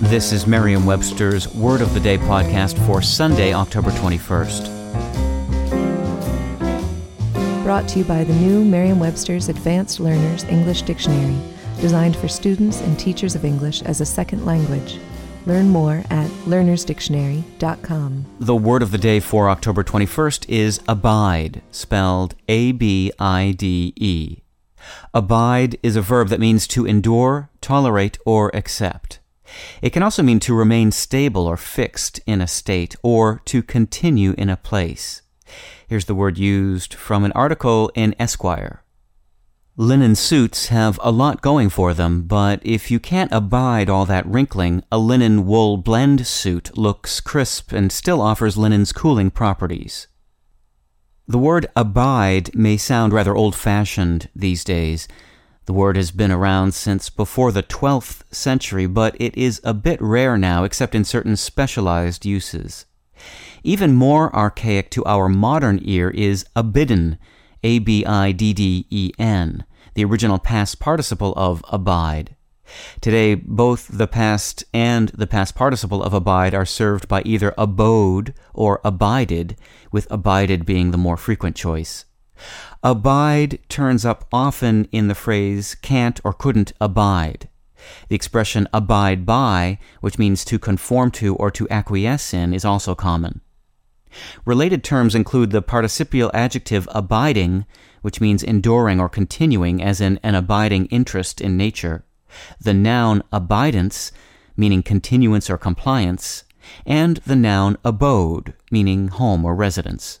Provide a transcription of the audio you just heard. This is Merriam-Webster's Word of the Day podcast for Sunday, October 21st. Brought to you by the new Merriam-Webster's Advanced Learners English Dictionary, designed for students and teachers of English as a second language. Learn more at learnersdictionary.com. The word of the day for October 21st is abide, spelled A-B-I-D-E. Abide is a verb that means to endure, tolerate, or accept. It can also mean to remain stable or fixed in a state, or to continue in a place. Here's the word used from an article in Esquire. Linen suits have a lot going for them, but if you can't abide all that wrinkling, a linen wool blend suit looks crisp and still offers linen's cooling properties. The word abide may sound rather old-fashioned these days. The word has been around since before the 12th century, but it is a bit rare now, except in certain specialized uses. Even more archaic to our modern ear is abidden, A-B-I-D-D-E-N, the original past participle of abide. Today, both the past and the past participle of abide are served by either abode or abided, with abided being the more frequent choice. Abide turns up often in the phrase can't or couldn't abide. The expression abide by, which means to conform to or to acquiesce in, is also common. Related terms include the participial adjective abiding, which means enduring or continuing, as in an abiding interest in nature, the noun abidance, meaning continuance or compliance, and the noun abode, meaning home or residence.